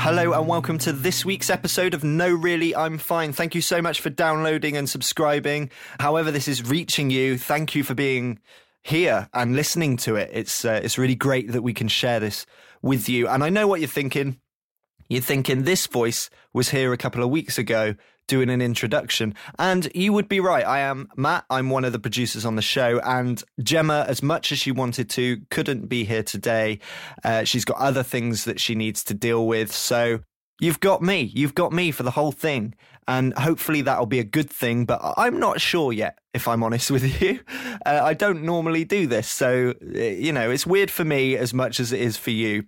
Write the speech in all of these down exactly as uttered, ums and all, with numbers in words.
Hello and welcome to this week's episode of No, Really, I'm Fine. Thank you so much for downloading and subscribing. However this is reaching you, thank you for being here and listening to it. It's uh, it's really great that we can share this with you. And I know what you're thinking. You're thinking this voice was here a couple of weeks ago doing an introduction. And you would be right. I am Matt. I'm one of the producers on the show. And Gemma, as much as she wanted to, couldn't be here today. Uh, she's got other things that she needs to deal with. So you've got me. You've got me for the whole thing. And hopefully that'll be a good thing. But I'm not sure yet, if I'm honest with you. Uh, I don't normally do this. So, you know, it's weird for me as much as it is for you.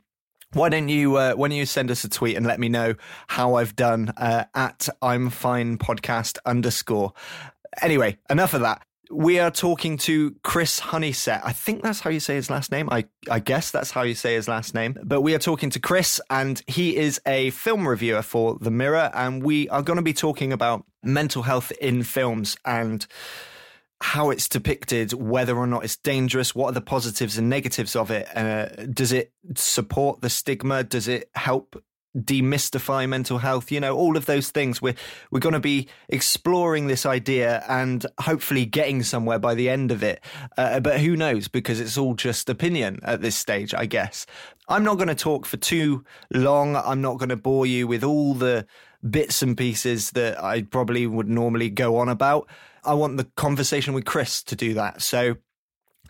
Why don't you, uh, why don't you send us a tweet and let me know how I've done uh, at I'm Fine Podcast underscore. Anyway, enough of that. We are talking to Chris Honeyset. I think that's how you say his last name. I, I guess that's how you say his last name. But we are talking to Chris, and he is a film reviewer for The Mirror, and we are going to be talking about mental health in films and how it's depicted, whether or not it's dangerous, what are the positives and negatives of it? Uh, does it support the stigma? Does it help demystify mental health? You know, all of those things. We're, we're going to be exploring this idea and hopefully getting somewhere by the end of it. Uh, but who knows, because it's all just opinion at this stage, I guess. I'm not going to talk for too long. I'm not going to bore you with all the bits and pieces that I probably would normally go on about. I want the conversation with Chris to do that. So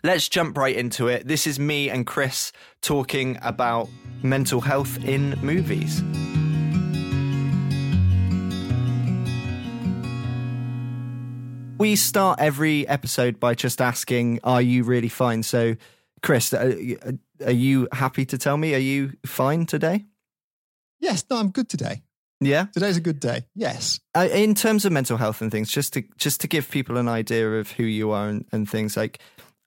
let's jump right into it. This is me and Chris talking about mental health in movies. We start every episode by just asking, are you really fine? So, Chris, are you happy to tell me? Are you fine today? Yes, no, I'm good today. Yeah. Today's a good day. Yes. Uh, in terms of mental health and things, just to just to give people an idea of who you are and, and things, like,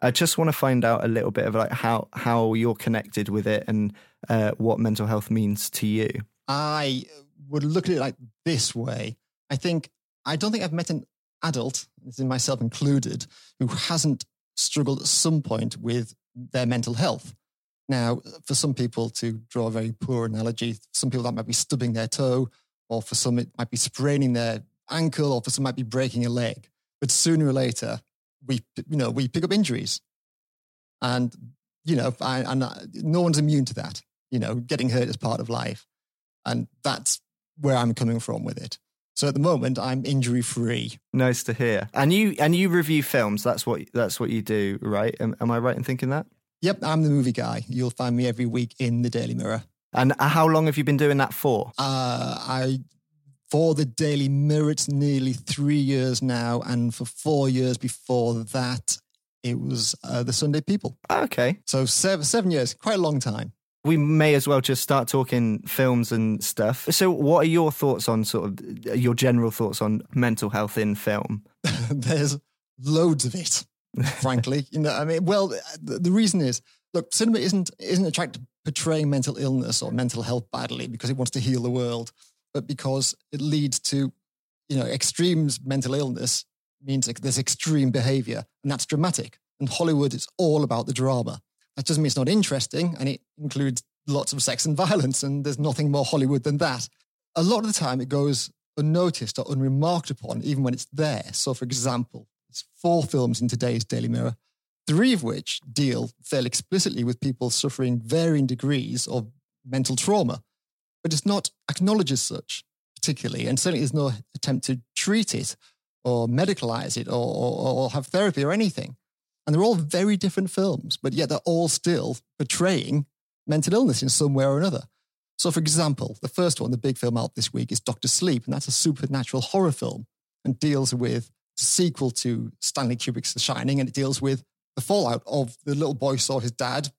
I just want to find out a little bit of like how, how you're connected with it and uh, what mental health means to you. I would look at it like this way. I think, I don't think I've met an adult, myself included, who hasn't struggled at some point with their mental health. Now, for some people, to draw a very poor analogy, some people that might be stubbing their toe, or for some it might be spraining their ankle, or for some it might be breaking a leg. But sooner or later, we you know we pick up injuries, and you know, I, and I, no one's immune to that. You know, getting hurt is part of life, and that's where I'm coming from with it. So at the moment, I'm injury free. Nice to hear. And you and you review films. That's what that's what you do, right? Am, am I right in thinking that? Yep, I'm the movie guy. You'll find me every week in the Daily Mirror. And how long have you been doing that for? Uh, I for the Daily Mirror, it's nearly three years now. And for four years before that, it was uh, The Sunday People. Okay. So seven, seven years, quite a long time. We may as well just start talking films and stuff. So what are your thoughts on sort of your general thoughts on mental health in film? There's loads of it. Frankly, you know, I mean, well, the, the reason is, look, cinema isn't isn't attracted to portraying mental illness or mental health badly because it wants to heal the world, but because it leads to, you know, extremes. Mental illness means there's extreme behavior, and that's dramatic. And Hollywood is all about the drama. That doesn't mean it's not interesting, and it includes lots of sex and violence, and there's nothing more Hollywood than that. A lot of the time, it goes unnoticed or unremarked upon, even when it's there. So, for example, four films in today's Daily Mirror, three of which deal fairly explicitly with people suffering varying degrees of mental trauma, but it's not acknowledged as such particularly, and certainly there's no attempt to treat it or medicalize it or, or, or have therapy or anything. And they're all very different films, but yet they're all still portraying mental illness in some way or another. So, for example, the first one, the big film out this week, is Doctor Sleep, and that's a supernatural horror film and deals with the sequel to Stanley Kubrick's The Shining, and it deals with the fallout of the little boy saw his dad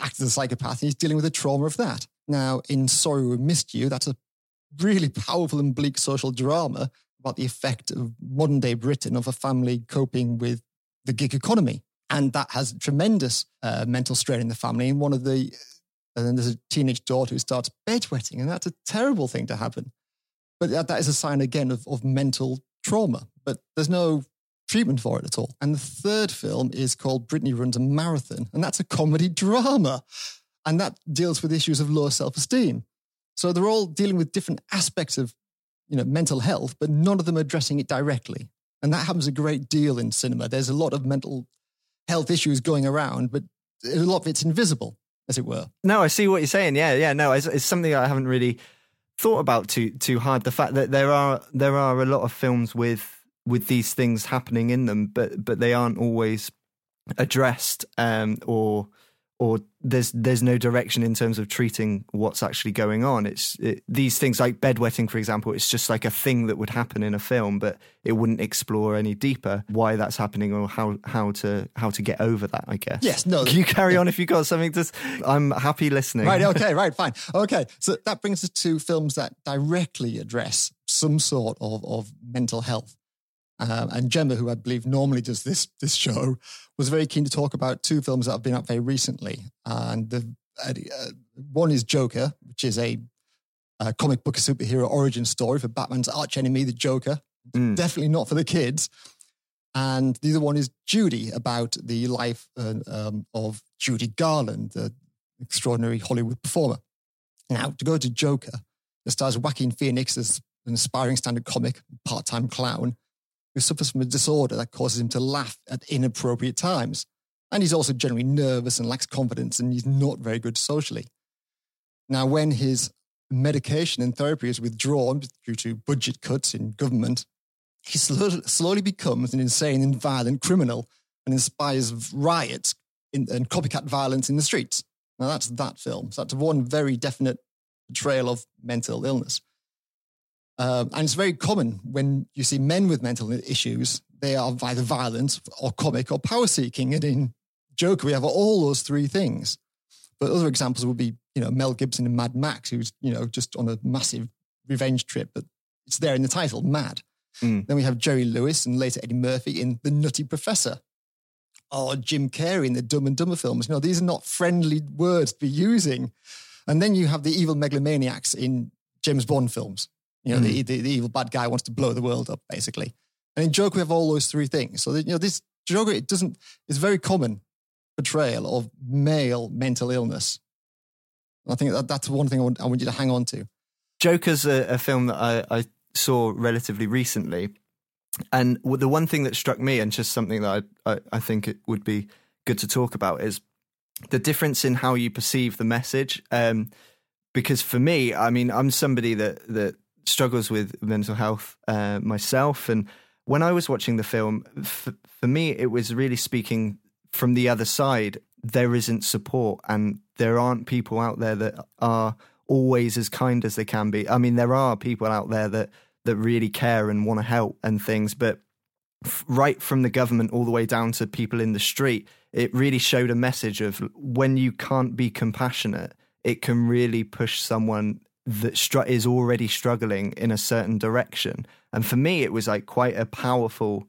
act as a psychopath, and he's dealing with the trauma of that. Now, in Sorry We Missed You, that's a really powerful and bleak social drama about the effect of modern-day Britain of a family coping with the gig economy. And that has tremendous uh, mental strain in the family. And one of the, and then there's a teenage daughter who starts bedwetting, and that's a terrible thing to happen. But that, that is a sign, again, of, of mental trauma. But there's no treatment for it at all. And the third film is called Britney Runs a Marathon, and that's a comedy drama. And that deals with issues of low self-esteem. So they're all dealing with different aspects of, you know, mental health, but none of them addressing it directly. And that happens a great deal in cinema. There's a lot of mental health issues going around, but a lot of it's invisible, as it were. No, I see what you're saying. Yeah, yeah. No, it's, it's something I haven't really thought about too too hard. The fact that there are there are a lot of films with with these things happening in them, but but they aren't always addressed, um, or or there's there's no direction in terms of treating what's actually going on. It's it, these things like bedwetting, for example. It's just like a thing that would happen in a film, but it wouldn't explore any deeper why that's happening or how how to how to get over that, I guess. Yes, no. You carry yeah. on if you've got something to... I'm happy listening. Right, okay, right, fine. Okay, so that brings us to films that directly address some sort of, of mental health. Um, and Gemma, who I believe normally does this this show, was very keen to talk about two films that have been out very recently. And the uh, uh, one is Joker, which is a, a comic book superhero origin story for Batman's arch enemy, the Joker. Mm. Definitely not for the kids. And the other one is Judy, about the life uh, um, of Judy Garland, the extraordinary Hollywood performer. Now, to go to Joker, it stars Joaquin Phoenix as an aspiring stand-up comic, part-time clown, who suffers from a disorder that causes him to laugh at inappropriate times. And he's also generally nervous and lacks confidence, and he's not very good socially. Now, when his medication and therapy is withdrawn due to budget cuts in government, he slowly becomes an insane and violent criminal and inspires riots and copycat violence in the streets. Now, that's that film. So that's one very definite portrayal of mental illness. Um, and it's very common when you see men with mental issues, they are either violent or comic or power-seeking. And in Joker, we have all those three things. But other examples would be, you know, Mel Gibson in Mad Max, who's, you know, just on a massive revenge trip, but it's there in the title, Mad. Mm. Then we have Jerry Lewis and later Eddie Murphy in The Nutty Professor, or Jim Carrey in the Dumb and Dumber films. You know, these are not friendly words to be using. And then you have the evil megalomaniacs in James Bond films. You know, mm. the, the, the evil bad guy wants to blow the world up, basically. And in Joker, we have all those three things. So, that, you know, this Joker, it doesn't, it's very common portrayal of male mental illness. And I think that that's one thing I want, I want you to hang on to. Joker's a, a film that I, I saw relatively recently. And the one thing that struck me, and just something that I, I, I think it would be good to talk about, is the difference in how you perceive the message. Um, because for me, I mean, I'm somebody that, that, struggles with mental health uh, myself, and when I was watching the film, f- for me it was really speaking from the other side. There isn't support, and there aren't people out there that are always as kind as they can be. I mean, there are people out there that that really care and want to help and things, but f- right from the government all the way down to people in the street, it really showed a message of when you can't be compassionate, it can really push someone that str- is already struggling in a certain direction. And for me, it was like quite a powerful,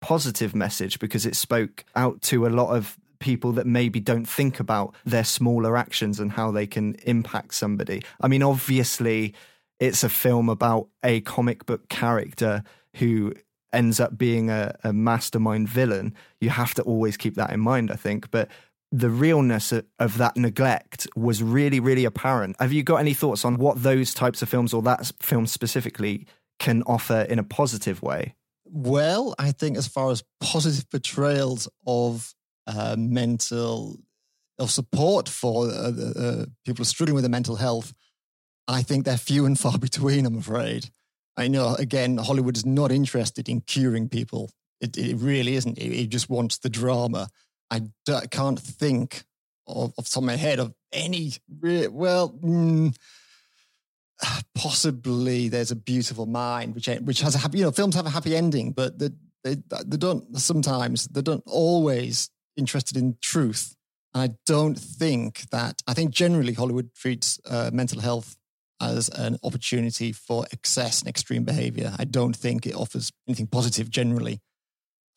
positive message, because it spoke out to a lot of people that maybe don't think about their smaller actions and how they can impact somebody. I mean, obviously, it's a film about a comic book character who ends up being a, a mastermind villain. You have to always keep that in mind, I think. But the realness of that neglect was really, really apparent. Have you got any thoughts on what those types of films, or that film specifically, can offer in a positive way? Well, I think as far as positive portrayals of uh, mental, of support for uh, uh, people struggling with their mental health, I think they're few and far between, I'm afraid. I know, again, Hollywood is not interested in curing people. It, it really isn't. It, it just wants the drama. I, d- I can't think off the top of my head of any, re- well, mm, possibly there's A Beautiful Mind, which which has a happy, you know, films have a happy ending, but they, they, they don't, sometimes, they don't always interested in truth. And I don't think that, I think generally Hollywood treats uh, mental health as an opportunity for excess and extreme behavior. I don't think it offers anything positive generally.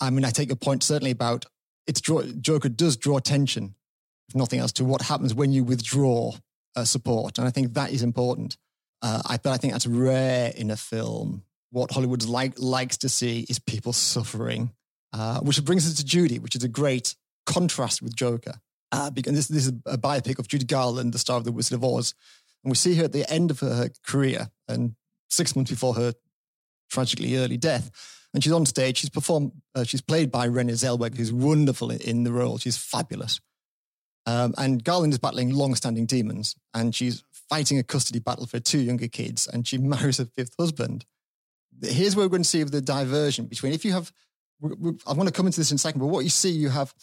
I mean, I take your point certainly about it's draw, Joker does draw attention, if nothing else, to what happens when you withdraw uh, support. And I think that is important. Uh, I, but I think that's rare in a film. What Hollywood like, likes to see is people suffering, uh, which brings us to Judy, which is a great contrast with Joker. Uh, because this, this is a biopic of Judy Garland, the star of The Wizard of Oz. And we see her at the end of her career and six months before her tragically early death. And she's on stage. She's performed, uh, she's played by Renée Zellweger, who's wonderful in, in the role. She's fabulous. Um, and Garland is battling long-standing demons. And she's fighting a custody battle for two younger kids. And she marries her fifth husband. Here's where we're going to see the diversion between, if you have, we're, we're, I want to come into this in a second, but what you see, you have,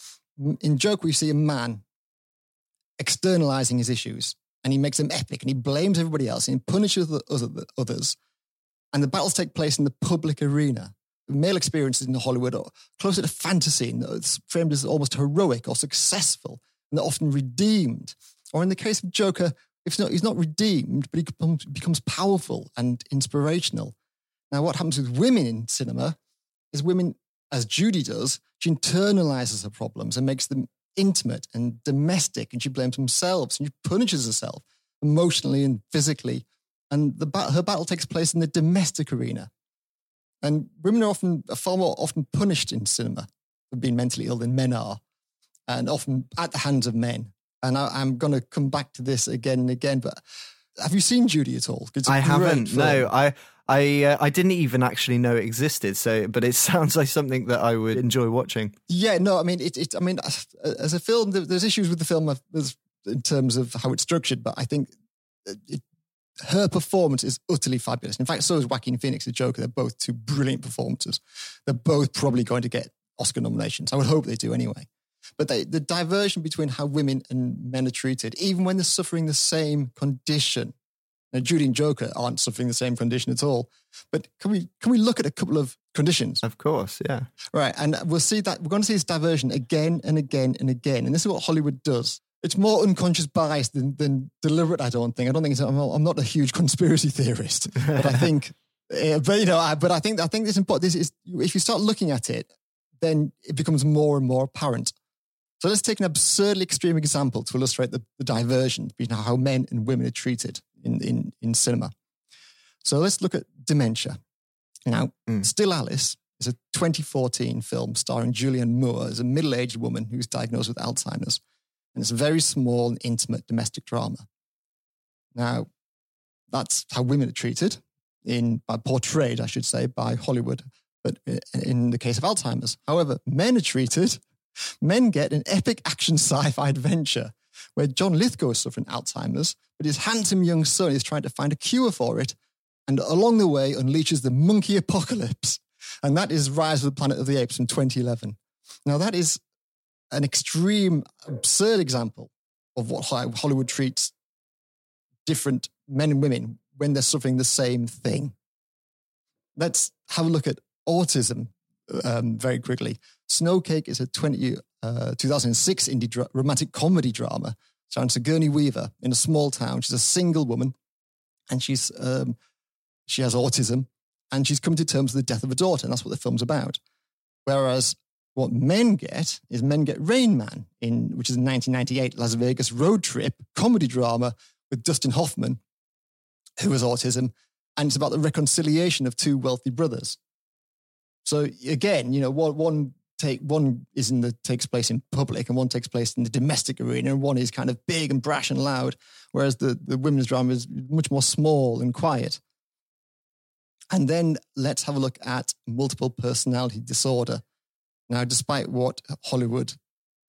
in Joker, we see a man externalizing his issues. And he makes them epic, and he blames everybody else, and he punishes the other, the others. And the battles take place in the public arena. Male experiences in Hollywood are closer to fantasy, and it's framed as almost heroic or successful, and they're often redeemed. Or in the case of Joker, if not, he's not redeemed, but he becomes, becomes powerful and inspirational. Now, what happens with women in cinema is women, as Judy does, she internalizes her problems and makes them intimate and domestic, and she blames themselves, and she punishes herself emotionally and physically. And the bat- her battle takes place in the domestic arena. And women are often are far more often punished in cinema for being mentally ill than men are, and often at the hands of men. And I, I'm going to come back to this again and again. But have you seen Judy at all? It's I haven't. Film. No, I I uh, I didn't even actually know it existed. So, but it sounds like something that I would enjoy watching. Yeah, no, I mean, it. it I mean, as a film, there's issues with the film in terms of how it's structured, but I think it, her performance is utterly fabulous. In fact, so is Joaquin Phoenix, the Joker. They're both two brilliant performances. They're both probably going to get Oscar nominations. I would hope they do anyway. But they, the diversion between how women and men are treated, even when they're suffering the same condition. Now, Judy and Joker aren't suffering the same condition at all. But can we can we look at a couple of conditions? Of course, yeah. Right, and we'll see that we're going to see this diversion again and again and again. And this is what Hollywood does. It's more unconscious bias than, than deliberate. I don't think. I don't think it's, I'm, I'm not a huge conspiracy theorist, but I think. But you know, I, but I think I think this is important. This is if you start looking at it, then it becomes more and more apparent. So let's take an absurdly extreme example to illustrate the, the diversion between how men and women are treated in, in, in cinema. So let's look at dementia. Now, mm. Still Alice is a twenty fourteen film starring Julianne Moore as a middle-aged woman who's diagnosed with Alzheimer's. And it's a very small and intimate domestic drama. Now, that's how women are treated, in by portrayed, I should say, by Hollywood, but in the case of Alzheimer's. However, men are treated... Men get an epic action sci-fi adventure where John Lithgow is suffering Alzheimer's, but his handsome young son is trying to find a cure for it, and along the way unleashes the monkey apocalypse. And that is Rise of the Planet of the Apes from twenty eleven. Now that is an extreme, absurd example of what Hollywood treats different men and women when they're suffering the same thing. Let's have a look at autism um, very quickly. Snowcake is a twenty, uh, two thousand six indie dra- romantic comedy drama starring Sigourney Weaver in a small town. She's a single woman, and she's um, she has autism, and she's come to terms with the death of her daughter, and that's what the film's about. Whereas what men get is men get Rain Man, in which is a nineteen ninety-eight Las Vegas road trip comedy drama with Dustin Hoffman, who has autism, and it's about the reconciliation of two wealthy brothers. So again, you know, one... one Take one is in the takes place in public, and one takes place in the domestic arena, and one is kind of big and brash and loud, whereas the, the women's drama is much more small and quiet. And then let's have a look at multiple personality disorder. Now, despite what Hollywood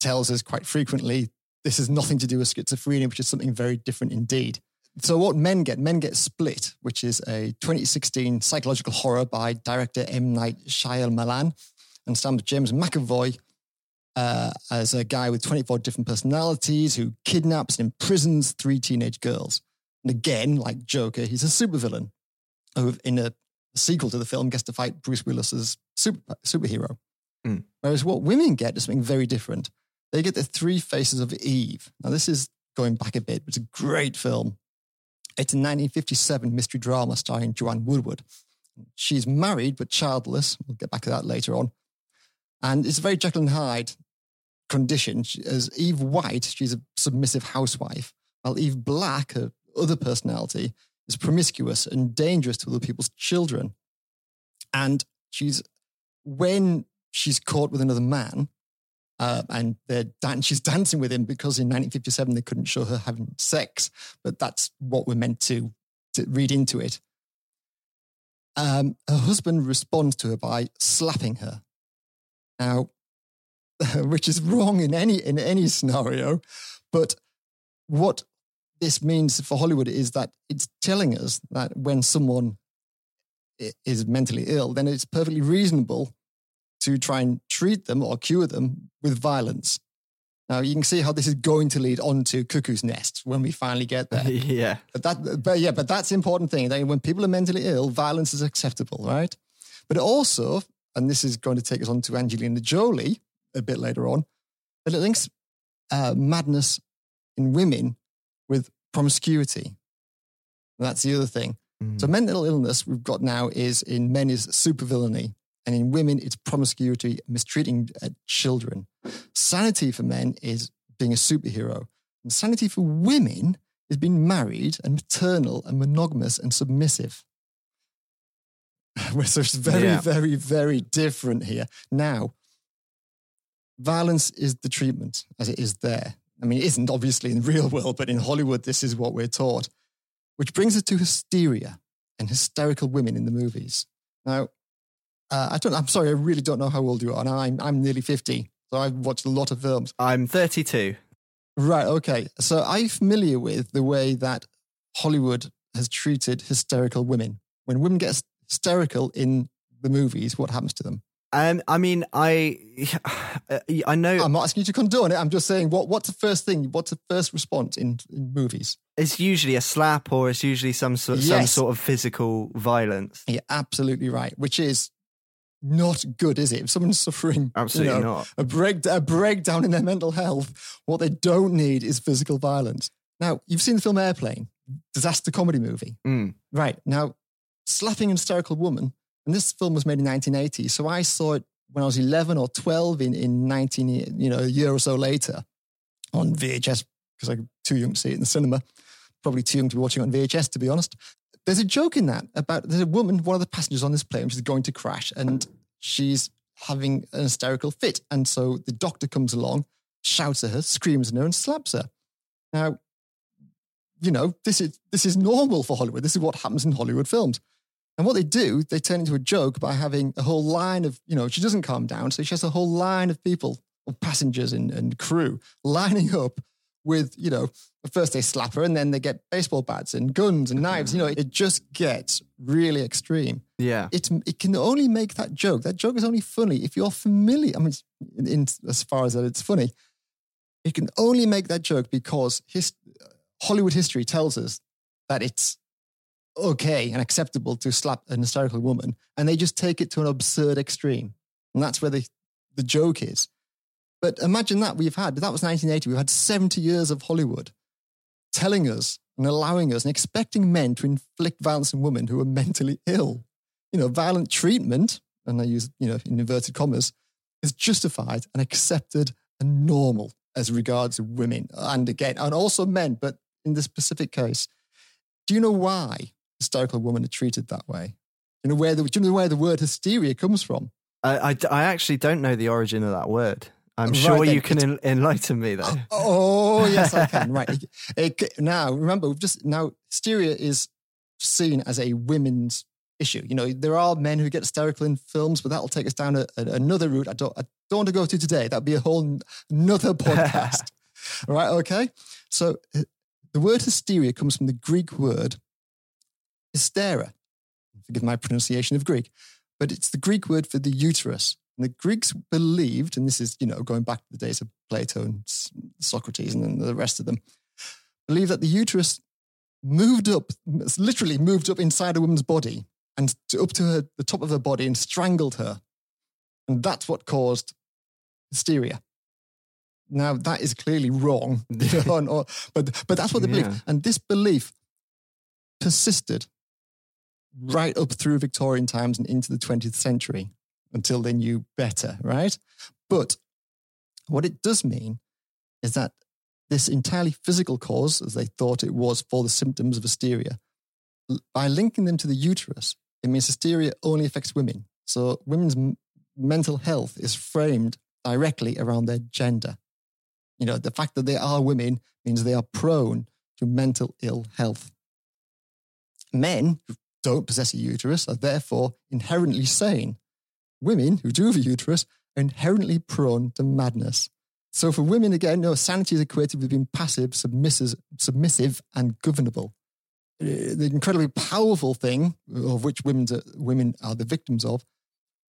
tells us quite frequently, this has nothing to do with schizophrenia, which is something very different indeed. So what men get, men get Split, which is a twenty sixteen psychological horror by director M. Night Shyamalan and stars James McAvoy uh, as a guy with twenty-four different personalities who kidnaps and imprisons three teenage girls. And again, like Joker, he's a supervillain who, in a sequel to the film, gets to fight Bruce Willis's super, superhero. Mm. Whereas what women get is something very different. They get the Three Faces of Eve. Now, this is going back a bit, but it's a great film. It's a nineteen fifty-seven mystery drama starring Joanne Woodward. She's married but childless. We'll get back to that later on. And it's a very Jekyll and Hyde condition. She, as Eve White, she's a submissive housewife, while Eve Black, her other personality, is promiscuous and dangerous to other people's children. And she's, when she's caught with another man, Uh, and they're dan- she's dancing with him because in nineteen fifty-seven they couldn't show her having sex, but that's what we're meant to, to read into it. Um, her husband responds to her by slapping her. Now, which is wrong in any in any scenario, but what this means for Hollywood is that it's telling us that when someone is mentally ill, then it's perfectly reasonable to try and treat them or cure them with violence. Now, you can see how this is going to lead on to Cuckoo's Nest when we finally get there. Yeah. But, that, but yeah, but that's the important thing. That when people are mentally ill, violence is acceptable, right? But also, and this is going to take us on to Angelina Jolie a bit later on, but it links uh, madness in women with promiscuity. And that's the other thing. Mm. So mental illness we've got now is in men is supervillainy. And in women, it's promiscuity, mistreating uh, children. Sanity for men is being a superhero. And sanity for women is being married and maternal and monogamous and submissive. So it's very, yeah. very, very different here. Now, violence is the treatment as it is there. I mean, it isn't obviously in the real world, but in Hollywood, this is what we're taught. Which brings us to hysteria and hysterical women in the movies. Now, Uh, I don't. I'm sorry. I really don't know how old you are. And I'm I'm nearly fifty, so I've watched a lot of films. I'm thirty-two. Right. Okay. So are you familiar with the way that Hollywood has treated hysterical women? When women get hysterical in the movies, what happens to them? Um. I mean, I I know. I'm not asking you to condone it. I'm just saying what what's the first thing? What's the first response in, in movies? It's usually a slap, or it's usually some sort yes. some sort of physical violence. You're absolutely right. Which is not good, is it? If someone's suffering absolutely you know, not a, break, a breakdown in their mental health, what they don't need is physical violence. Now, you've seen the film Airplane, disaster comedy movie. Mm. Right. Now, slapping a hysterical woman, and this film was made in nineteen eighty, so I saw it when I was eleven or twelve in, in nineteen, you know, a year or so later on V H S, because I was too young to see it in the cinema. Probably too young to be watching it on V H S, to be honest. There's a joke in that about there's a woman, one of the passengers on this plane, she's going to crash and she's having an hysterical fit. And so the doctor comes along, shouts at her, screams at her and slaps her. Now, you know, this is this is normal for Hollywood. This is what happens in Hollywood films. And what they do, they turn into a joke by having a whole line of, you know, she doesn't calm down. So she has a whole line of people, of passengers and, and crew lining up with, you know, first they slap her and then they get baseball bats and guns and knives. You know, it just gets really extreme. Yeah. It, it can only make that joke. That joke is only funny if you're familiar. I mean, in, in, as far as that it's funny, you can only make that joke because his, Hollywood history tells us that it's okay and acceptable to slap an hysterical woman, and they just take it to an absurd extreme. And that's where the, the joke is. But imagine that we've had, that was nineteen eighty, we've had seventy years of Hollywood telling us and allowing us and expecting men to inflict violence on women who are mentally ill. You know, violent treatment, and I use, you know, in inverted commas, is justified and accepted and normal as regards women and again, and also men, but in this specific case. Do you know why hysterical women are treated that way? Do you know where the, do you know where the word hysteria comes from? I, I, I actually don't know the origin of that word. I'm sure right, you can enlighten me, though. Oh, yes, I can. Right. It, it, now, remember, we've just now, hysteria is seen as a women's issue. You know, there are men who get hysterical in films, but that'll take us down a, a, another route I don't, I don't want to go to today. That'll be a whole n- another podcast. All right, okay? So, The word hysteria comes from the Greek word hystera. Forgive my pronunciation of Greek, but it's the Greek word for the uterus. And the Greeks believed, and this is, you know, going back to the days of Plato and Socrates and the rest of them, believed that the uterus moved up, literally moved up inside a woman's body and to, up to her, the top of her body and strangled her. And that's what caused hysteria. Now, that is clearly wrong, you know, and, or, but, but that's what they yeah. believed. And this belief persisted right up through Victorian times and into the twentieth century until they knew better, right? But what it does mean is that this entirely physical cause, as they thought it was for the symptoms of hysteria, by linking them to the uterus, it means hysteria only affects women. So women's m- mental health is framed directly around their gender. You know, the fact that they are women means they are prone to mental ill health. Men who don't possess a uterus are therefore inherently sane. Women who do have a uterus are inherently prone to madness. So for women, again, no, sanity is equated with being passive, submissive, submissive and governable. The incredibly powerful thing, of which women women are the victims of,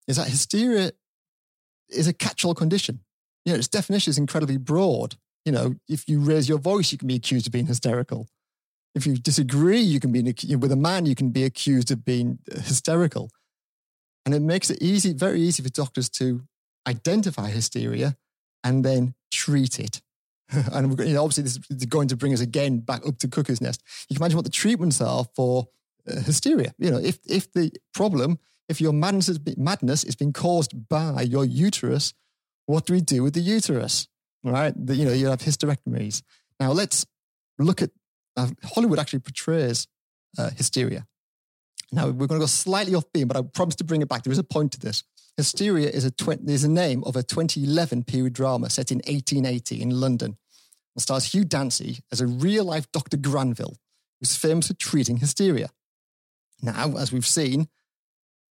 is that hysteria is a catch-all condition. You know, its definition is incredibly broad. You know, if you raise your voice, you can be accused of being hysterical. If you disagree, you can be with a man, you can be accused of being hysterical. And it makes it easy, very easy for doctors to identify hysteria and then treat it. And you know, obviously, this is going to bring us again back up to Cuckoo's Nest. You can imagine what the treatments are for uh, hysteria. You know, if if the problem, if your madness is, madness is being caused by your uterus, what do we do with the uterus? Right? The, you know, you have hysterectomies. Now let's look at uh, Hollywood actually portrays uh, hysteria. Now we're going to go slightly off beam, but I promise to bring it back. There is a point to this. Hysteria is a tw- is a name of a twenty eleven period drama set in eighteen eighty in London, and stars Hugh Dancy as a real-life Doctor Granville, who's famous for treating hysteria. Now, as we've seen,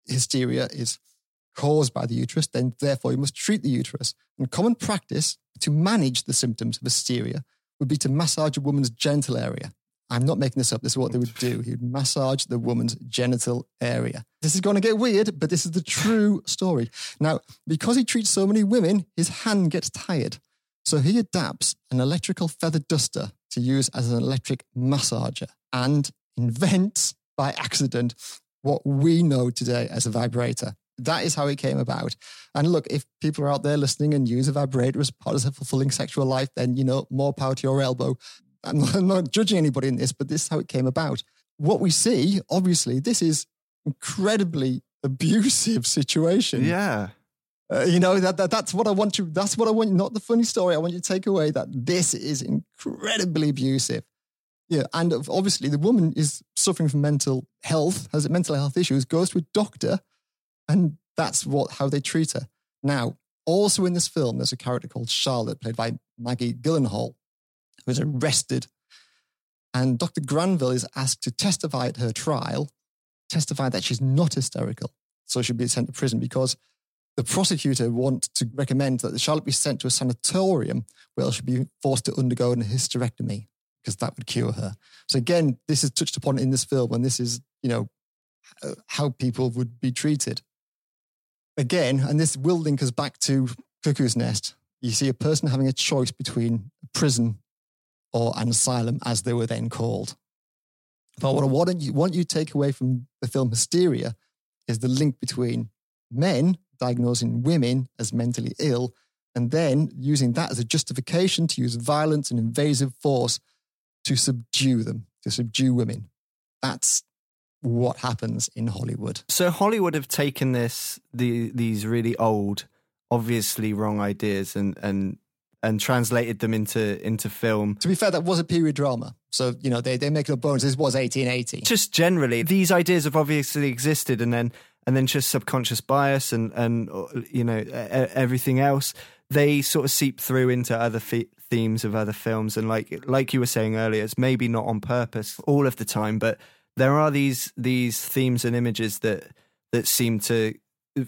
hysteria is caused by the uterus, then therefore you must treat the uterus. And common practice to manage the symptoms of hysteria would be to massage a woman's genital area. I'm not making this up. This is what they would do. He would massage the woman's genital area. This is going to get weird, but this is the true story. Now, because he treats so many women, his hand gets tired. So he adapts an electrical feather duster to use as an electric massager and invents, by accident, what we know today as a vibrator. That is how it came about. And look, if people are out there listening and use a vibrator as part of their fulfilling sexual life, then, you know, more power to your elbow. I'm not, I'm not judging anybody in this, but this is how it came about. What we see, obviously, this is incredibly abusive situation. Yeah. Uh, you know, that, that that's what I want to, that's what I want, not the funny story. I want you to take away that this is incredibly abusive. Yeah. And obviously the woman is suffering from mental health, has mental health issues, goes to a doctor, and that's what how they treat her. Now, also in this film, there's a character called Charlotte, played by Maggie Gyllenhaal, who is arrested. And Doctor Granville is asked to testify at her trial, testify that she's not hysterical, so she'll be sent to prison, because the prosecutor wants to recommend that Charlotte be sent to a sanatorium where she'll be forced to undergo an hysterectomy, because that would cure her. So again, this is touched upon in this film, and this is, you know, how people would be treated. Again, and this will link us back to Cuckoo's Nest, you see a person having a choice between prison or an asylum, as they were then called. But what I want you, want you to take away from the film Hysteria is the link between men diagnosing women as mentally ill and then using that as a justification to use violence and invasive force to subdue them, to subdue women. That's what happens in Hollywood. So Hollywood have taken this, the, these really old, obviously wrong ideas and and... and translated them into into film. To be fair, that was a period drama. So, you know, they, they make no bones. This was eighteen eighty. Just generally, these ideas have obviously existed, and then and then just subconscious bias and, and you know, everything else, they sort of seep through into other fe- themes of other films. And like like you were saying earlier, it's maybe not on purpose all of the time, but there are these these themes and images that that seem to,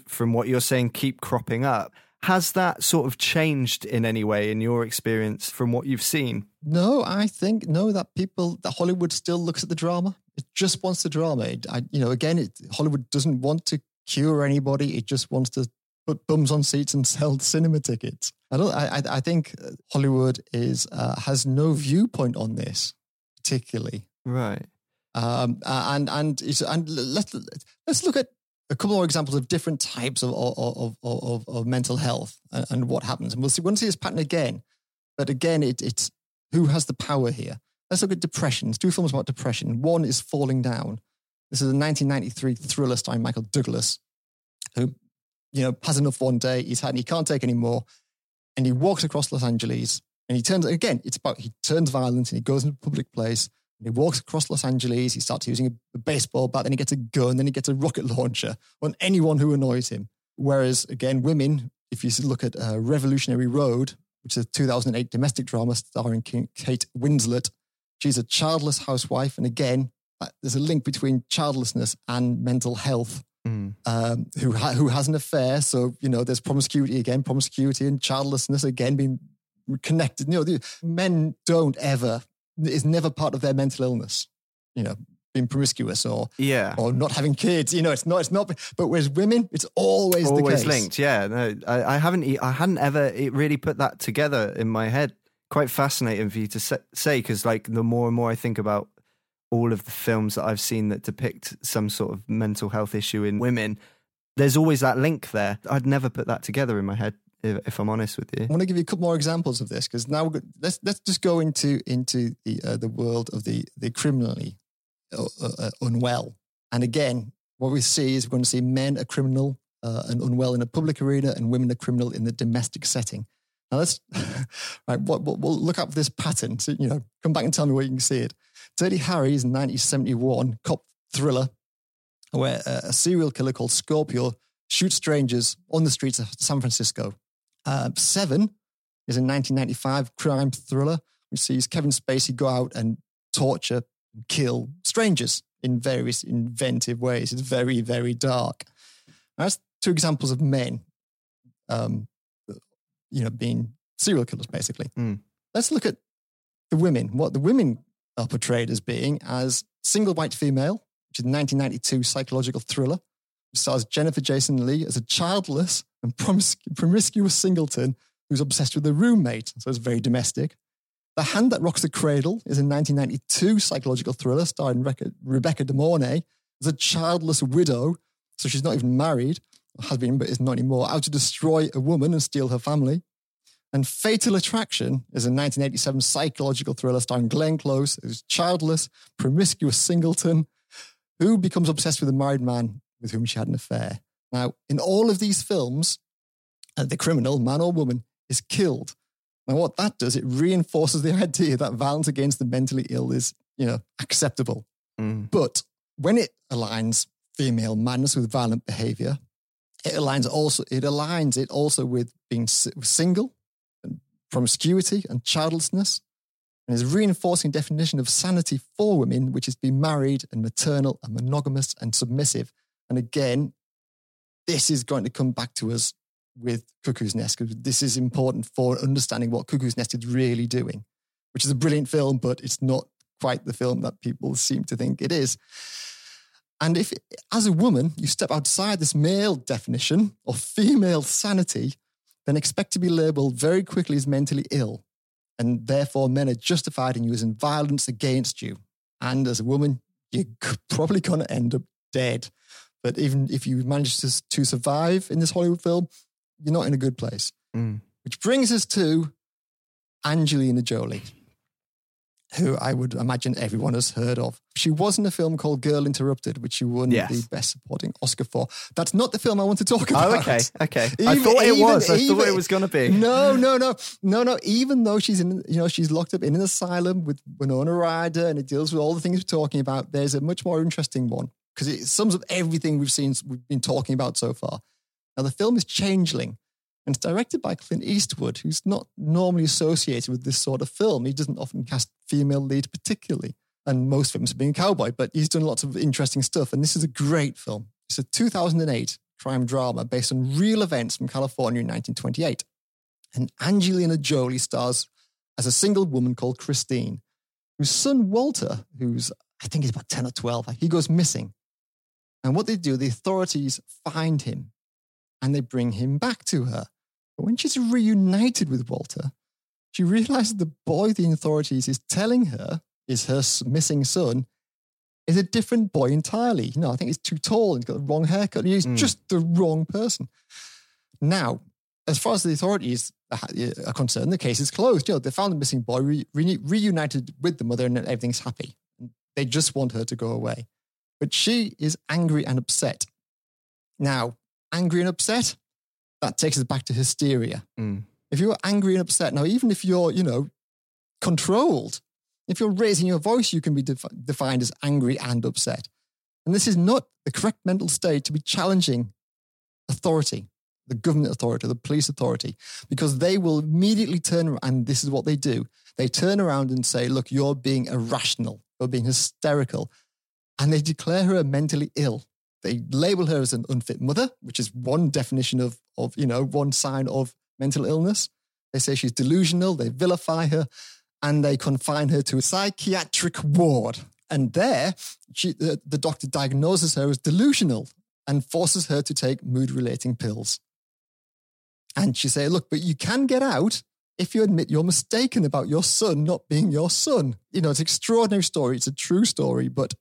from what you're saying, keep cropping up. Has that sort of changed in any way in your experience from what you've seen? No, I think, no, that people, that Hollywood still looks at the drama. It just wants the drama. It, I, you know, again, it, Hollywood doesn't want to cure anybody. It just wants to put bums on seats and sell cinema tickets. I don't. I, I think Hollywood is uh, has no viewpoint on this, particularly. Right. Um. And and and let's let's look at a couple more examples of different types of of of, of mental health and, and what happens. And we'll see. We'll see this pattern again. But again, it, it's who has the power here. Let's look at depression. There's two films about depression. One is Falling Down. This is a nineteen ninety-three thriller starring Michael Douglas, who, you know, has enough one day. He's had, and he can't take any more. And he walks across Los Angeles and he turns, again, it's about, he turns violent and he goes into a public place and he walks across Los Angeles. He starts using a baseball bat, then he gets a gun, then he gets a rocket launcher on anyone who annoys him. Whereas, again, women, if you look at uh, Revolutionary Road, which is a two thousand eight domestic drama starring Kate Winslet, she's a childless housewife. And again, there's a link between childlessness and mental health. Mm. Um, who ha- who has an affair? So you know, there's promiscuity again, promiscuity and childlessness again being connected. You know, the, men don't ever it's never part of their mental illness. You know, being promiscuous or yeah. or not having kids. You know, it's not it's not. But whereas women, it's always always the case. linked. Yeah, no, I, I haven't I hadn't ever really put that together in my head. Quite fascinating for you to say, because like the more and more I think about all of the films that I've seen that depict some sort of mental health issue in women, there's always that link there. I'd never put that together in my head, if, if I'm honest with you. I want to give you a couple more examples of this, because now we're, let's let's just go into into the uh, the world of the the criminally uh, uh, unwell. And again, what we see is we're going to see men are criminal uh, and unwell in a public arena, and women are criminal in the domestic setting. Now let's right, what, what, we'll look up this pattern. So you know, come back and tell me where you can see it. Dirty Harry's nineteen seventy-one cop thriller, where a serial killer called Scorpio shoots strangers on the streets of San Francisco. Uh, Seven is a nineteen ninety-five crime thriller, which sees Kevin Spacey go out and torture, kill strangers in various inventive ways. It's very, very dark. That's two examples of men, um, you know, being serial killers, basically. Mm. Let's look at the women. What the women are portrayed as being as Single White Female, which is a nineteen ninety-two psychological thriller. It stars Jennifer Jason Leigh as a childless and promiscu- promiscuous singleton who's obsessed with a roommate, so it's very domestic. The Hand That Rocks the Cradle is a nineteen ninety-two psychological thriller starring Re- Rebecca De Mornay as a childless widow, so she's not even married, or has been, but is not anymore, out to destroy a woman and steal her family. And Fatal Attraction is a nineteen eighty-seven psychological thriller starring Glenn Close, who's childless, promiscuous singleton, who becomes obsessed with a married man with whom she had an affair. Now, in all of these films, the criminal, man or woman, is killed. Now, what that does, it reinforces the idea that violence against the mentally ill is, you know, acceptable. Mm. But when it aligns female madness with violent behaviour, it aligns also. It aligns it also with being single, promiscuity and childlessness, and is reinforcing definition of sanity for women, which is to be married and maternal and monogamous and submissive. And again, this is going to come back to us with Cuckoo's Nest, because this is important for understanding what Cuckoo's Nest is really doing, which is a brilliant film, but it's not quite the film that people seem to think it is. And if, as a woman, you step outside this male definition of female sanity, then expect to be labelled very quickly as mentally ill, and therefore men are justified in using violence against you. And as a woman, you're probably going to end up dead. But even if you manage to, to survive in this Hollywood film, you're not in a good place. Mm. Which brings us to Angelina Jolie, who I would imagine everyone has heard of. She was in a film called Girl Interrupted, which she won yes. the Best Supporting Oscar for. That's not the film I want to talk about. Oh, okay, okay. Even, I thought it even, was. I even, thought it was going to be. No, no, no. No, no. Even though she's in, you know, she's locked up in an asylum with Winona Ryder, and it deals with all the things we're talking about, there's a much more interesting one, because it sums up everything we've seen, we've been talking about so far. Now, the film is Changeling, and it's directed by Clint Eastwood, who's not normally associated with this sort of film. He doesn't often cast female leads particularly, and most films have been cowboy, but he's done lots of interesting stuff, and this is a great film. It's a two thousand eight crime drama based on real events from California in nineteen twenty-eight. And Angelina Jolie stars as a single woman called Christine, whose son Walter, who's, I think he's about ten or twelve, he goes missing. And what they do, the authorities find him and they bring him back to her. But when she's reunited with Walter, she realizes the boy the authorities is telling her is her missing son is a different boy entirely. You know, I think he's too tall and he's got the wrong haircut. He's mm. just the wrong person. Now, as far as the authorities are concerned, the case is closed. You know, they found the missing boy, re- re- reunited with the mother, and everything's happy. They just want her to go away. But she is angry and upset. Now, angry and upset, that takes us back to Hysteria. Mm. If you're angry and upset, now even if you're, you know, controlled, if you're raising your voice, you can be def- defined as angry and upset. And this is not the correct mental state to be challenging authority, the government authority, the police authority, because they will immediately turn around, and this is what they do. They turn around and say, look, you're being irrational, you're being hysterical. And they declare her mentally ill. They label her as an unfit mother, which is one definition of, of you know, one sign of mental illness. They say she's delusional, they vilify her, and they confine her to a psychiatric ward. And there, she, the, the doctor diagnoses her as delusional and forces her to take mood-relating pills. And she says, look, but you can get out if you admit you're mistaken about your son not being your son. You know, it's an extraordinary story. It's a true story. But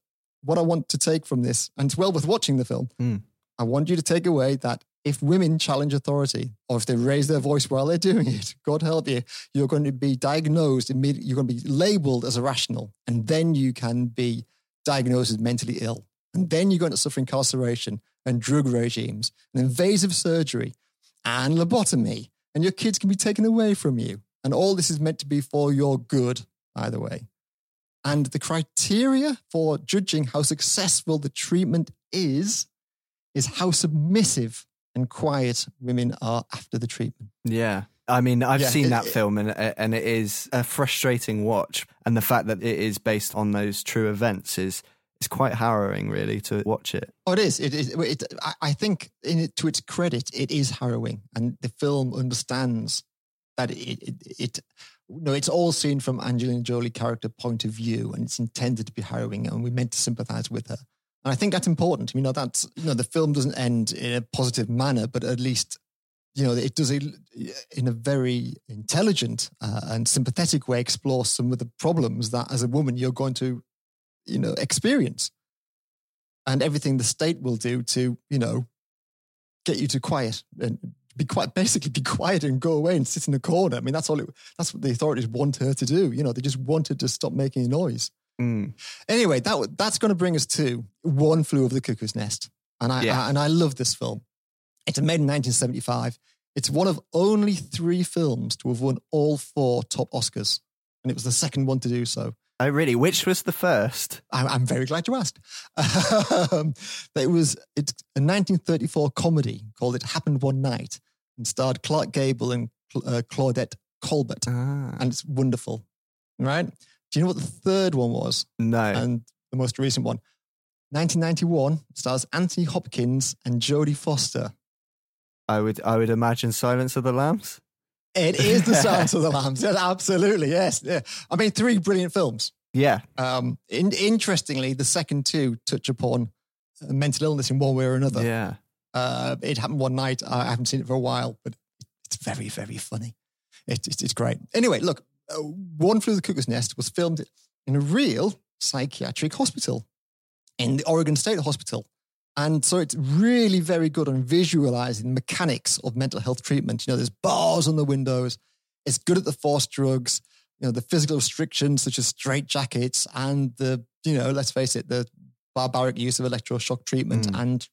what I want to take from this, and it's well worth watching the film, mm. I want you to take away that if women challenge authority, or if they raise their voice while they're doing it, God help you, you're going to be diagnosed immediately, you're going to be labelled as irrational, and then you can be diagnosed as mentally ill. And then you're going to suffer incarceration and drug regimes and invasive surgery and lobotomy, and your kids can be taken away from you. And all this is meant to be for your good, by the way. And the criteria for judging how successful the treatment is, is how submissive and quiet women are after the treatment. Yeah. I mean, I've yeah, seen it, that it, film and and it is a frustrating watch. And the fact that it is based on those true events is is quite harrowing, really, to watch it. Oh, it is. It is. It, it, I think in it, to its credit, it is harrowing. And the film understands that it... it, it No, it's all seen from Angelina Jolie character point of view, and it's intended to be harrowing, and we're meant to sympathise with her. And I think that's important. You know, that's you know, the film doesn't end in a positive manner, but at least you know it does a, in a very intelligent uh, and sympathetic way explore some of the problems that, as a woman, you're going to you know experience, and everything the state will do to you know get you to quiet and. Be quite basically be quiet and go away and sit in a corner. I mean, that's all. It, that's what the authorities want her to do. You know, they just want her to stop making a noise. Mm. Anyway, that that's going to bring us to One Flew Over the Cuckoo's Nest, and I, yeah. I and I love this film. It's made in nineteen seventy-five. It's one of only three films to have won all four top Oscars, and it was the second one to do so. Oh, really? Which was the first? I, I'm very glad you asked. um, it was it's a nineteen thirty-four comedy called It Happened One Night and starred Clark Gable and uh, Claudette Colbert. Ah. And it's wonderful, right? Do you know what the third one was? No. And the most recent one? nineteen ninety-one, stars Anthony Hopkins and Jodie Foster. I would, I would imagine Silence of the Lambs. It is The Silence of the Lambs. Yes, absolutely, yes. Yeah. I mean, three brilliant films. Yeah. Um, in, interestingly, the second two touch upon mental illness in one way or another. Yeah. Uh, it happened one night. I haven't seen it for a while, but it's very, very funny. It, it, it's great. Anyway, look, uh, One Flew Over the Cuckoo's Nest was filmed in a real psychiatric hospital in the Oregon State Hospital. And so it's really very good on visualizing the mechanics of mental health treatment. You know, there's bars on the windows. It's good at the forced drugs, you know, the physical restrictions such as straitjackets and the, you know, let's face it, the barbaric use of electroshock treatment. Mm. And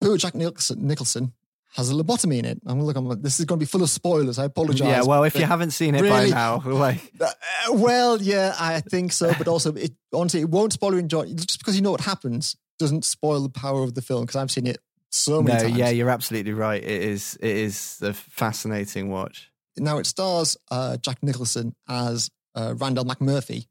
poor Jack Nicholson, Nicholson has a lobotomy in it. I'm look, I'm, this is going to be full of spoilers. I apologize. Yeah, well, if you haven't seen it really, by now, like, well, yeah, I think so. But also, it honestly, it won't spoil you. Enjoy, just because you know what happens. Doesn't spoil the power of the film because I've seen it so many no, times. Yeah, you're absolutely right. It is it is a fascinating watch. Now it stars uh, Jack Nicholson as uh, Randall McMurphy.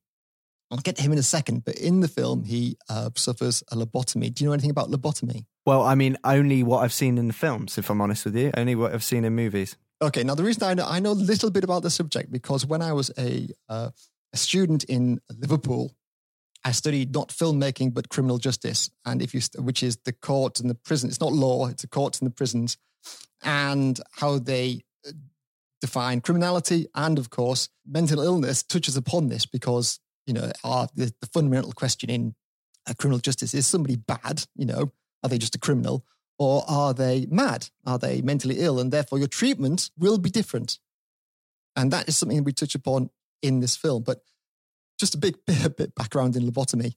I'll get to him in a second, but in the film he uh, suffers a lobotomy. Do you know anything about lobotomy? Well, I mean, only what I've seen in the films, if I'm honest with you. Only what I've seen in movies. Okay, now the reason I know, I know a little bit about the subject, because when I was a, uh, a student in Liverpool, I studied not filmmaking, but criminal justice, and if you, st- which is the court and the prison. It's not law, it's the courts and the prisons, and how they define criminality. And of course, mental illness touches upon this because, you know, our, the, the fundamental question in uh, criminal justice is somebody bad, you know, are they just a criminal? Or are they mad? Are they mentally ill? And therefore your treatment will be different. And that is something we touch upon in this film. But just a big a bit background in lobotomy.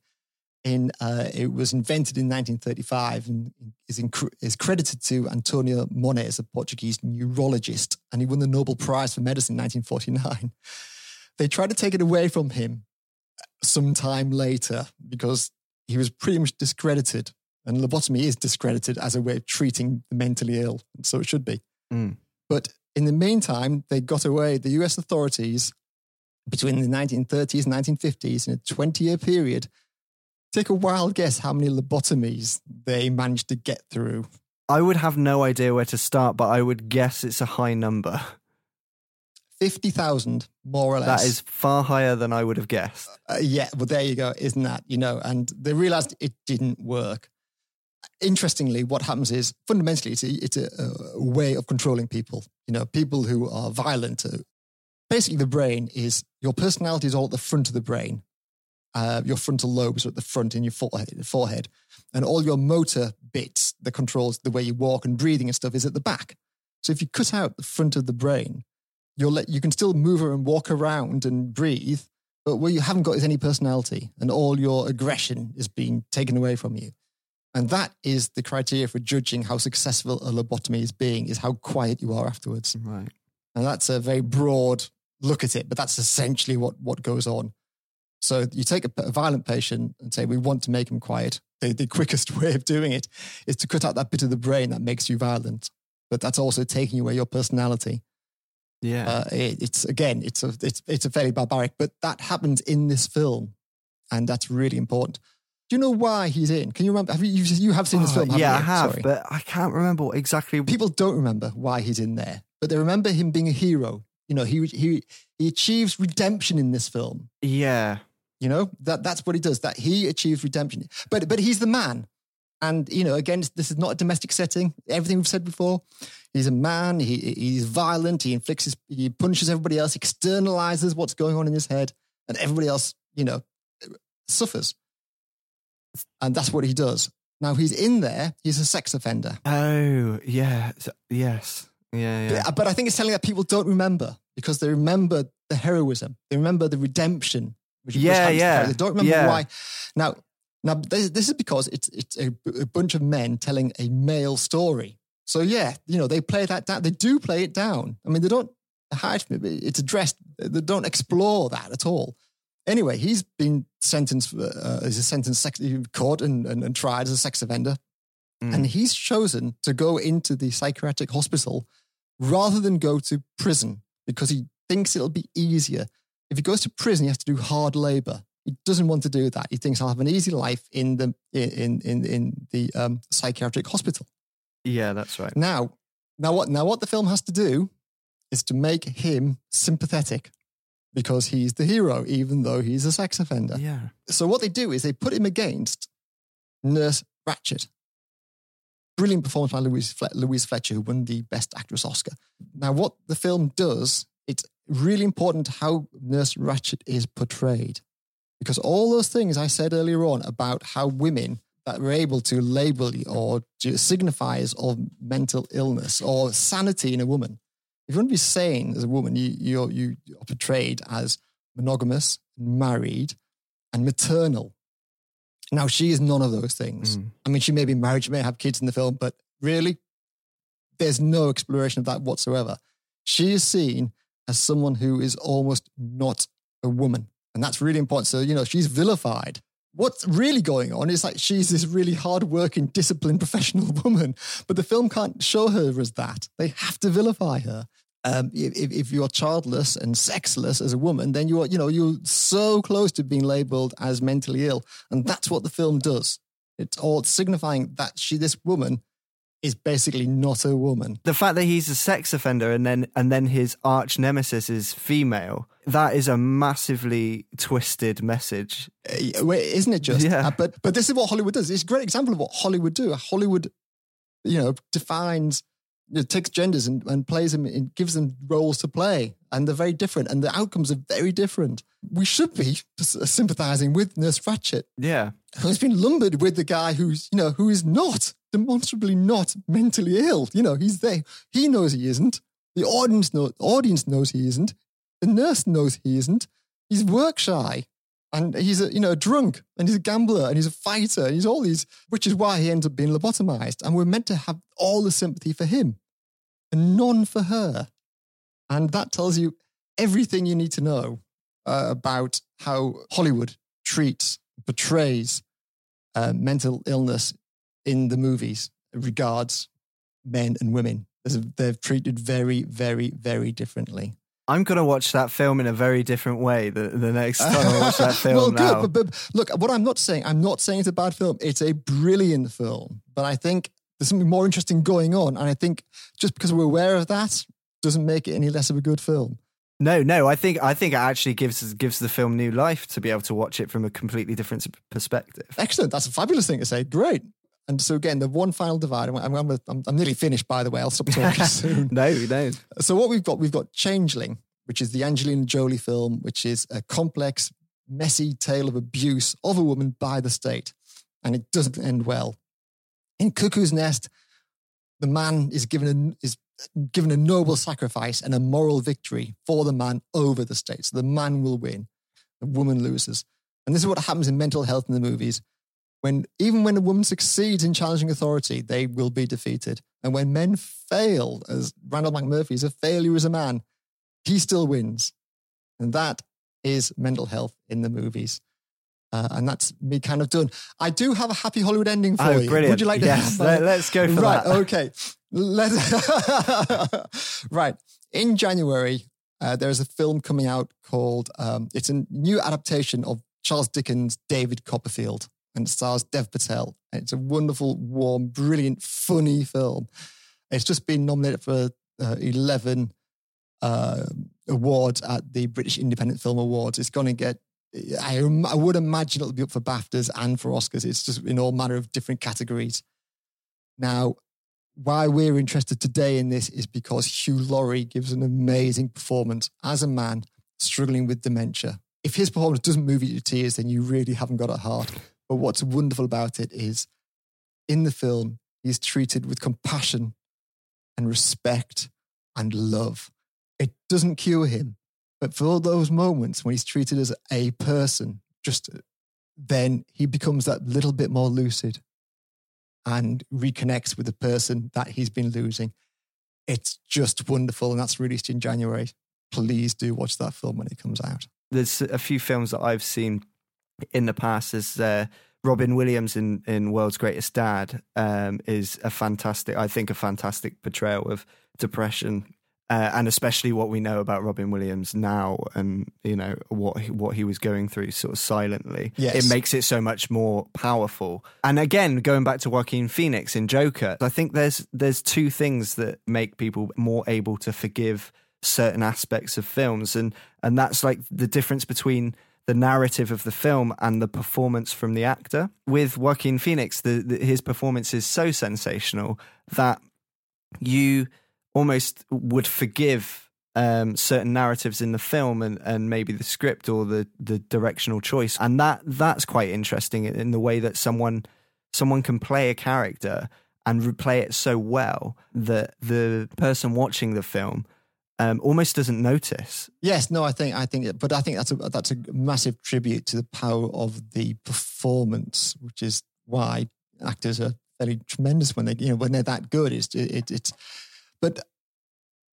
In uh, it was invented in nineteen thirty-five and is, in, is credited to Antonio Monés, a Portuguese neurologist. And he won the Nobel Prize for Medicine in nineteen forty-nine. They tried to take it away from him sometime later because he was pretty much discredited. And lobotomy is discredited as a way of treating the mentally ill, and so it should be. Mm. But in the meantime, they got away, the U S authorities, between the nineteen thirties and nineteen fifties, in a twenty-year period. Take a wild guess how many lobotomies they managed to get through. I would have no idea where to start, but I would guess it's a high number. fifty thousand, more or less. That is far higher than I would have guessed. Uh, yeah, well, there you go, isn't that? You know, and they realised it didn't work. Interestingly, what happens is fundamentally it's a, it's a, a way of controlling people. You know, people who are violent. Uh, basically, the brain is your personality is all at the front of the brain. Uh, your frontal lobes are at the front in your forehead, forehead, and all your motor bits that controls the way you walk and breathing and stuff is at the back. So if you cut out the front of the brain, you'll let you can still move and walk around and breathe, but what you haven't got is any personality, and all your aggression is being taken away from you. And that is the criteria for judging how successful a lobotomy is being, is how quiet you are afterwards. Right. And that's a very broad look at it, but that's essentially what, what goes on. So you take a, a violent patient and say, we want to make him quiet. The, the quickest way of doing it is to cut out that bit of the brain that makes you violent. But that's also taking away your personality. Yeah. Uh, it, it's, again, it's a, it's, it's a fairly barbaric, but that happens in this film. And that's really important. Do you know why he's in? Can you remember? Have you, you, you have seen this oh, film, haven't yeah, you? Yeah, I have, Sorry. But I can't remember exactly. People don't remember why he's in there, but they remember him being a hero. You know, he he he achieves redemption in this film. Yeah. You know, that that's what he does, that he achieves redemption. But but he's the man. And, you know, again, this is not a domestic setting. Everything we've said before, he's a man, he he's violent, he inflicts, his, he punishes everybody else, externalizes what's going on in his head, and everybody else, you know, suffers. And that's what he does. Now he's in there. He's a sex offender. Oh yeah, so, yes, yeah, yeah. But, but I think it's telling that people don't remember because they remember the heroism. They remember the redemption. Which yeah, yeah. They don't remember yeah. why. Now, now this, this is because it's it's a, a bunch of men telling a male story. So yeah, you know they play that down. They do play it down. I mean, they don't hide from it. But it's addressed. They don't explore that at all. Anyway, he's been sentenced, uh, he's a sentenced sex, caught and, and, and tried as a sex offender. Mm. And he's chosen to go into the psychiatric hospital rather than go to prison because he thinks it'll be easier. If he goes to prison, he has to do hard labor. He doesn't want to do that. He thinks I'll have an easy life in the in in, in the um, psychiatric hospital. Yeah, that's right. Now, now what? Now what the film has to do is to make him sympathetic. Because he's the hero, even though he's a sex offender. Yeah. So what they do is they put him against Nurse Ratched. Brilliant performance by Louise, Fle- Louise Fletcher, who won the Best Actress Oscar. Now, what the film does, it's really important how Nurse Ratched is portrayed. Because all those things I said earlier on about how women that were able to label or signifiers of mental illness or sanity in a woman, if you want to be sane as a woman, you, you're, you are portrayed as monogamous, married, and maternal. Now, she is none of those things. Mm. I mean, she may be married, she may have kids in the film, but really, there's no exploration of that whatsoever. She is seen as someone who is almost not a woman. And that's really important. So, you know, she's vilified. What's really going on is like she's this really hard-working, disciplined, professional woman, but the film can't show her as that. They have to vilify her. Um, if, if you're childless and sexless as a woman, then you are, you know, you're so close to being labelled as mentally ill, and that's what the film does. It's all signifying that she, this woman, is basically not a woman. The fact that he's a sex offender and then and then his arch nemesis is female, that is a massively twisted message. Uh, wait, isn't it just? Yeah. Uh, but but this is what Hollywood does. It's a great example of what Hollywood do. Hollywood, you know, defines, you know, takes genders and, and plays them, and gives them roles to play, and they're very different, and the outcomes are very different. We should be sympathising with Nurse Ratched. Yeah. Who's been lumbered with the guy who's, you know, who is not, demonstrably not mentally ill. You know, he's there. He knows he isn't. The audience, know, audience knows he isn't. The nurse knows he isn't. He's work shy, and he's a, you know, a drunk, and he's a gambler, and he's a fighter, and he's all these, which is why he ends up being lobotomized. And we're meant to have all the sympathy for him and none for her. And that tells you everything you need to know uh, about how Hollywood treats, portrays uh, mental illness in the movies regards men and women. They're treated very, very, very differently. I'm going to watch that film in a very different way the, the next time I watch that film. Well, now. Good, but, but look, what I'm not saying, I'm not saying it's a bad film. It's a brilliant film, but I think there's something more interesting going on. And I think just because we're aware of that doesn't make it any less of a good film. No, no, I think I think it actually gives gives the film new life to be able to watch it from a completely different perspective. Excellent. That's a fabulous thing to say. Great. And so again, the one final divide, I'm, I'm, I'm, I'm nearly finished, by the way, I'll stop talking soon. No, no. So what we've got, we've got Changeling, which is the Angelina Jolie film, which is a complex, messy tale of abuse of a woman by the state. And it doesn't end well. In Cuckoo's Nest, the man is given a, is given a noble sacrifice and a moral victory for the man over the state. So the man will win, the woman loses. And this is what happens in mental health in the movies. When even when a woman succeeds in challenging authority, they will be defeated. And when men fail, as Randall McMurphy is a failure as a man, he still wins. And that is mental health in the movies. Uh, and that's me kind of done. I do have a happy Hollywood ending for oh, you. Brilliant. Would you like to yes, have that? Let's go for right, that. Right, okay. Let's right. In January, uh, there is a film coming out called, um, it's a new adaptation of Charles Dickens' David Copperfield. And it stars Dev Patel. And it's a wonderful, warm, brilliant, funny film. It's just been nominated for uh, eleven uh, awards at the British Independent Film Awards. It's going to get, I, I would imagine it'll be up for BAFTAs and for Oscars. It's just in all manner of different categories. Now, why we're interested today in this is because Hugh Laurie gives an amazing performance as a man struggling with dementia. If his performance doesn't move you to tears, then you really haven't got a heart. But what's wonderful about it is, in the film, he's treated with compassion and respect and love. It doesn't cure him, but for all those moments when he's treated as a person, just then he becomes that little bit more lucid and reconnects with the person that he's been losing. It's just wonderful, and that's released in January. Please do watch that film when it comes out. There's a few films that I've seen in the past. Is uh, Robin Williams in, in World's Greatest Dad um, is a fantastic, I think a fantastic portrayal of depression uh, and especially what we know about Robin Williams now and, you know, what he, what he was going through sort of silently. Yes. It makes it so much more powerful. And again, going back to Joaquin Phoenix in Joker, I think there's there's two things that make people more able to forgive certain aspects of films, and and that's like the difference between the narrative of the film and the performance from the actor. With Joaquin Phoenix, the, the, his performance is so sensational that you almost would forgive um, certain narratives in the film and, and maybe the script or the, the directional choice. And that that's quite interesting in the way that someone someone can play a character and replay it so well that the person watching the film Um, almost doesn't notice. Yes, no, I think, I think, but I think that's a that's a massive tribute to the power of the performance, which is why actors are fairly tremendous when they, you know, when they're that good. It's, it, it's, but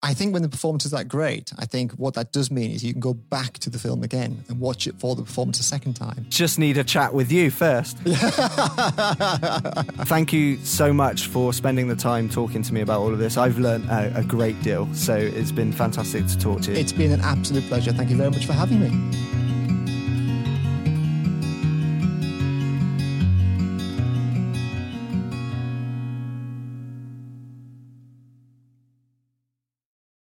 I think when the performance is that great, I think what that does mean is you can go back to the film again and watch it for the performance a second time. Just need a chat with you first. Thank you so much for spending the time talking to me about all of this. I've learned a, a great deal, so it's been fantastic to talk to you. It's been an absolute pleasure. Thank you very much for having me.